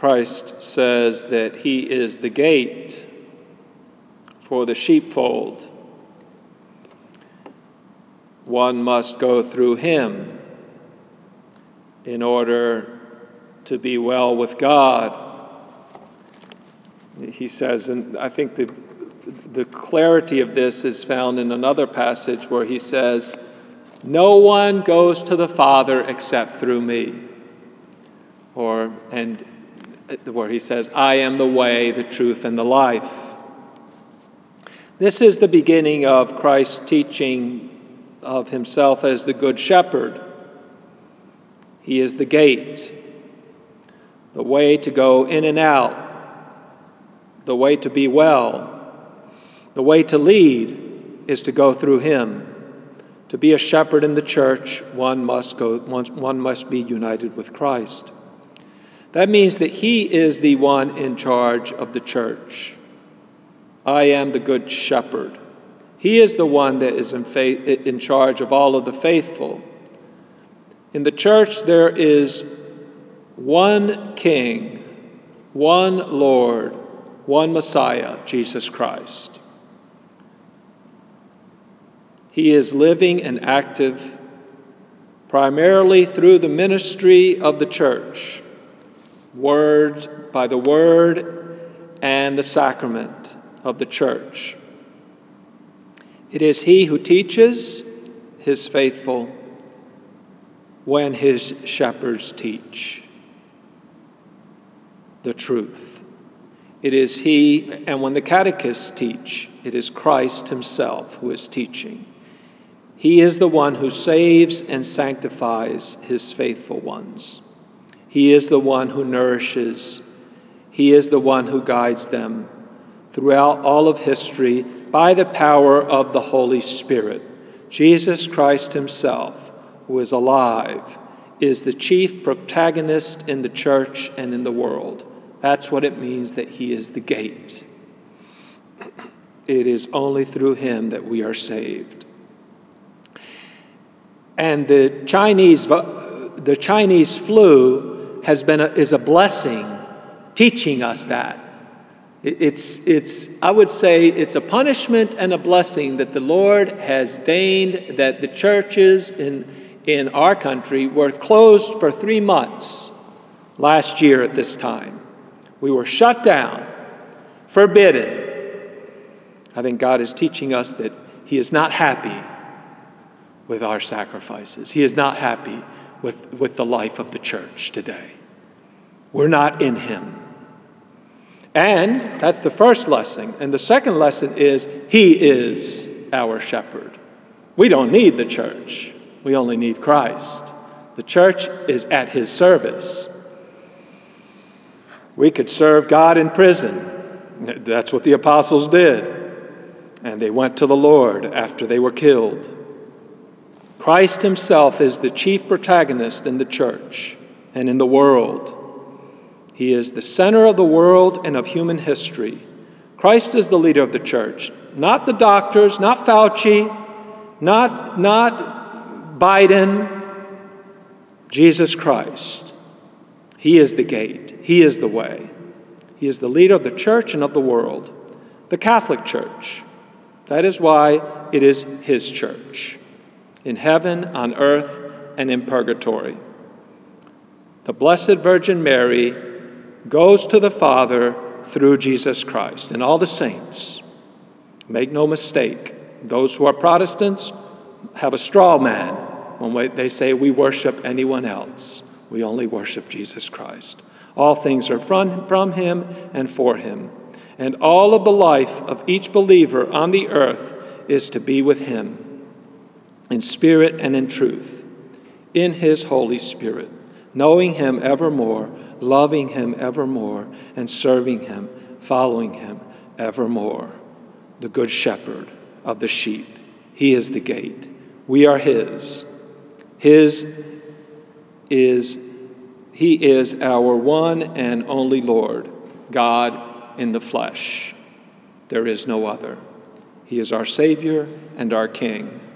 Christ says that he is the gate for the sheepfold. One must go through him in order to be well with God. He says, and I think the clarity of this is found in another passage where he says, "No one goes to the Father except through me." And where he says, "I am the way, the truth, and the life." This is the beginning of Christ's teaching of himself as the Good Shepherd. He is the gate, the way to go in and out, the way to be well. The way to lead is to go through him. To be a shepherd in the church, one must be united with Christ. That means that he is the one in charge of the church. I am the Good Shepherd. He is the one that is in charge of all of the faithful. In the church, there is one King, one Lord, one Messiah, Jesus Christ. He is living and active primarily through the ministry of the church, by the word and the sacrament of the church. It is he who teaches his faithful when his shepherds teach the truth. It is he, and when the catechists teach, it is Christ himself who is teaching. He is the one who saves and sanctifies his faithful ones. He is the one who nourishes. He is the one who guides them throughout all of history by the power of the Holy Spirit. Jesus Christ himself, who is alive, is the chief protagonist in the church and in the world. That's what it means that he is the gate. It is only through him that we are saved. And the Chinese flu is a blessing, teaching us that. I would say it's a punishment and a blessing that the Lord has deigned that the churches in our country were closed for 3 months last year at this time. We were shut down, forbidden. I think God is teaching us that he is not happy with our sacrifices. He is not happy with the life of the church today. We're not in him. And that's the first lesson. And the second lesson is he is our shepherd. We don't need the church. We only need Christ. The church is at his service. We could serve God in prison. That's what the apostles did. And they went to the Lord after they were killed. Christ himself is the chief protagonist in the church and in the world. He is the center of the world and of human history. Christ is the leader of the church, not the doctors, not Fauci, not Biden, Jesus Christ. He is the gate. He is the way. He is the leader of the church and of the world, the Catholic Church. That is why it is his church. In heaven, on earth, and in purgatory. The Blessed Virgin Mary goes to the Father through Jesus Christ and all the saints. Make no mistake, those who are Protestants have a straw man when they say we worship anyone else. We only worship Jesus Christ. All things are from him and for him. And all of the life of each believer on the earth is to be with him. In spirit and in truth, in his Holy Spirit, knowing him evermore, loving him evermore, and serving him, following him evermore. The Good Shepherd of the sheep. He is the gate. We are his. He is our one and only Lord, God in the flesh. There is no other. He is our Savior and our King.